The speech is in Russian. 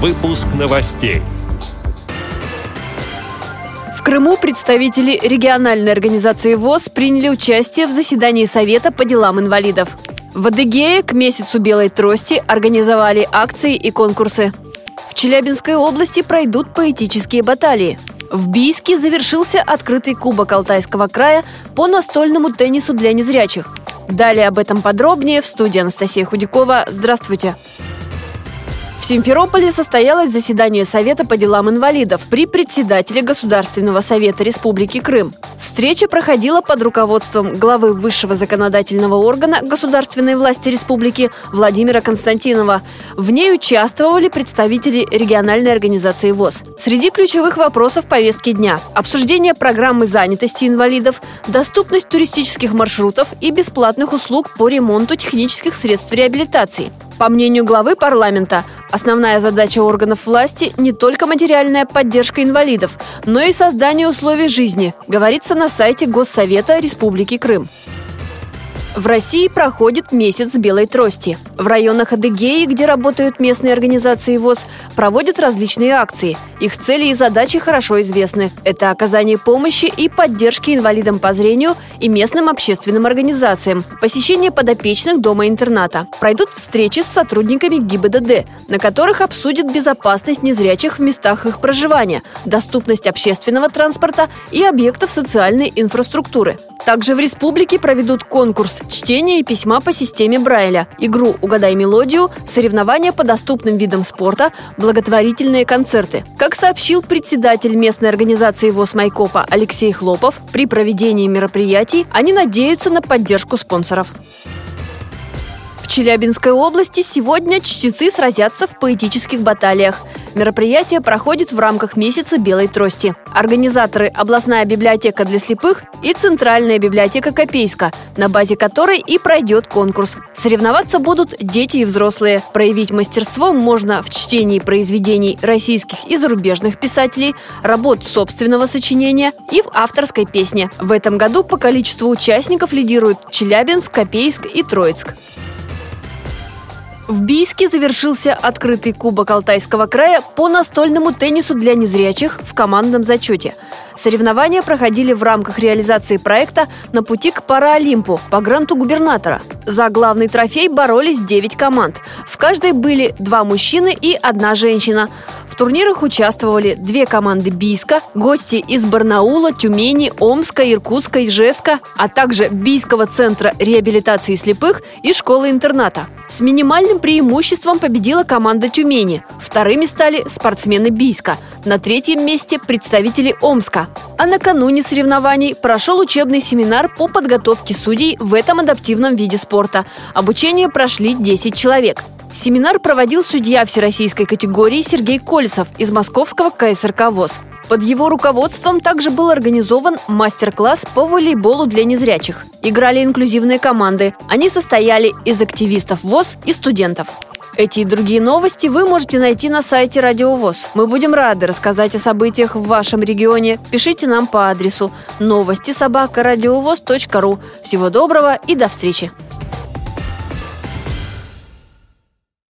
Выпуск новостей. В Крыму представители региональной организации ВОС приняли участие в заседании Совета по делам инвалидов. В Адыгее к месяцу белой трости организовали акции и конкурсы. В Челябинской области пройдут поэтические баталии. В Бийске завершился открытый кубок Алтайского края по настольному теннису для незрячих. Далее об этом подробнее в студии Анастасия Худякова. Здравствуйте! В Симферополе состоялось заседание Совета по делам инвалидов при председателе Государственного совета Республики Крым. Встреча проходила под руководством главы высшего законодательного органа государственной власти республики Владимира Константинова. В ней участвовали представители региональной организации ВОС. Среди ключевых вопросов повестки дня – обсуждение программы занятости инвалидов, доступность туристических маршрутов и бесплатных услуг по ремонту технических средств реабилитации. По мнению главы парламента, основная задача органов власти не только материальная поддержка инвалидов, но и создание условий жизни, говорится на сайте Госсовета Республики Крым. В России проходит месяц белой трости. В районах Адыгеи, где работают местные организации ВОС, проводят различные акции. Их цели и задачи хорошо известны. Это оказание помощи и поддержки инвалидам по зрению и местным общественным организациям, посещение подопечных дома-интерната. Пройдут встречи с сотрудниками ГИБДД, на которых обсудят безопасность незрячих в местах их проживания, доступность общественного транспорта и объектов социальной инфраструктуры. Также в республике проведут конкурс чтения и письма по системе Брайля, игру «Угадай мелодию», соревнования по доступным видам спорта, благотворительные концерты. Как сообщил председатель местной организации ВОС Майкопа Алексей Хлопов, при проведении мероприятий они надеются на поддержку спонсоров. В Челябинской области сегодня чтецы сразятся в поэтических баталиях. Мероприятие проходит в рамках месяца белой трости. Организаторы – областная библиотека для слепых и центральная библиотека Копейска, на базе которой и пройдет конкурс. Соревноваться будут дети и взрослые. Проявить мастерство можно в чтении произведений российских и зарубежных писателей, работ собственного сочинения и в авторской песне. В этом году по количеству участников лидируют Челябинск, Копейск и Троицк. В Бийске завершился открытый кубок Алтайского края по настольному теннису для незрячих в командном зачете. Соревнования проходили в рамках реализации проекта «На пути к Параолимпу» по гранту губернатора. За главный трофей боролись 9 команд. В каждой были 2 мужчины и 1 женщина. В турнирах участвовали 2 команды Бийска, гости из Барнаула, Тюмени, Омска, Иркутска, Ижевска, а также Бийского центра реабилитации слепых и школы-интерната. С минимальным преимуществом победила команда Тюмени. Вторыми стали спортсмены Бийска. На третьем месте представители Омска. А накануне соревнований прошел учебный семинар по подготовке судей в этом адаптивном виде спорта. Обучение прошли 10 человек. Семинар проводил судья всероссийской категории Сергей Колесов из московского КСРК ВОС. Под его руководством также был организован мастер-класс по волейболу для незрячих. Играли инклюзивные команды. Они состояли из активистов ВОС и студентов. Эти и другие новости вы можете найти на сайте Радио ВОС. Мы будем рады рассказать о событиях в вашем регионе. Пишите нам по адресу новости@радиовос.ру. Всего доброго и до встречи!